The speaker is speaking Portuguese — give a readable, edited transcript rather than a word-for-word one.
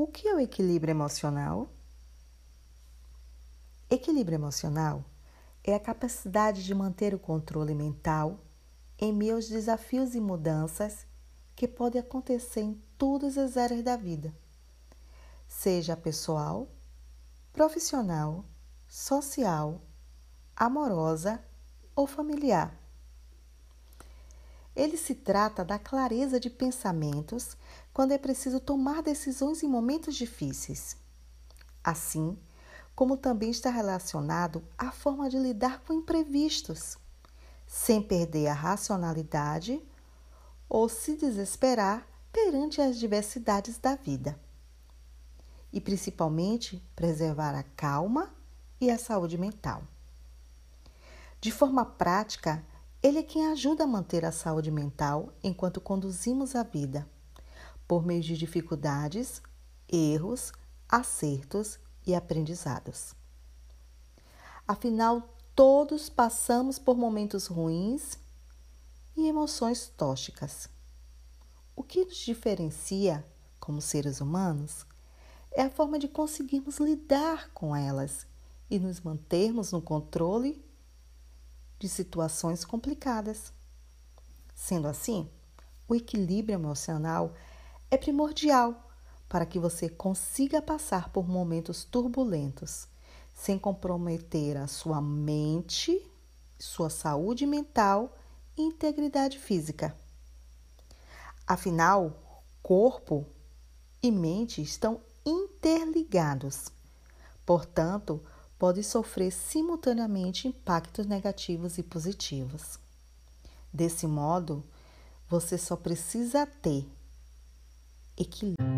O que é o equilíbrio emocional? Equilíbrio emocional é a capacidade de manter o controle mental em meio aos desafios e mudanças que podem acontecer em todas as áreas da vida, seja pessoal, profissional, social, amorosa ou familiar. Ele se trata da clareza de pensamentos quando é preciso tomar decisões em momentos difíceis, assim como também está relacionado à forma de lidar com imprevistos, sem perder a racionalidade ou se desesperar perante as diversidades da vida, e principalmente preservar a calma e a saúde mental. De forma prática, ele é quem ajuda a manter a saúde mental enquanto conduzimos a vida, por meio de dificuldades, erros, acertos e aprendizados. Afinal, todos passamos por momentos ruins e emoções tóxicas. O que nos diferencia como seres humanos é a forma de conseguirmos lidar com elas e nos mantermos no controle de situações complicadas. Sendo assim, o equilíbrio emocional é primordial para que você consiga passar por momentos turbulentos, sem comprometer a sua mente, sua saúde mental e integridade física. Afinal, corpo e mente estão interligados, portanto, pode sofrer simultaneamente impactos negativos e positivos. Desse modo, você só precisa ter equilíbrio.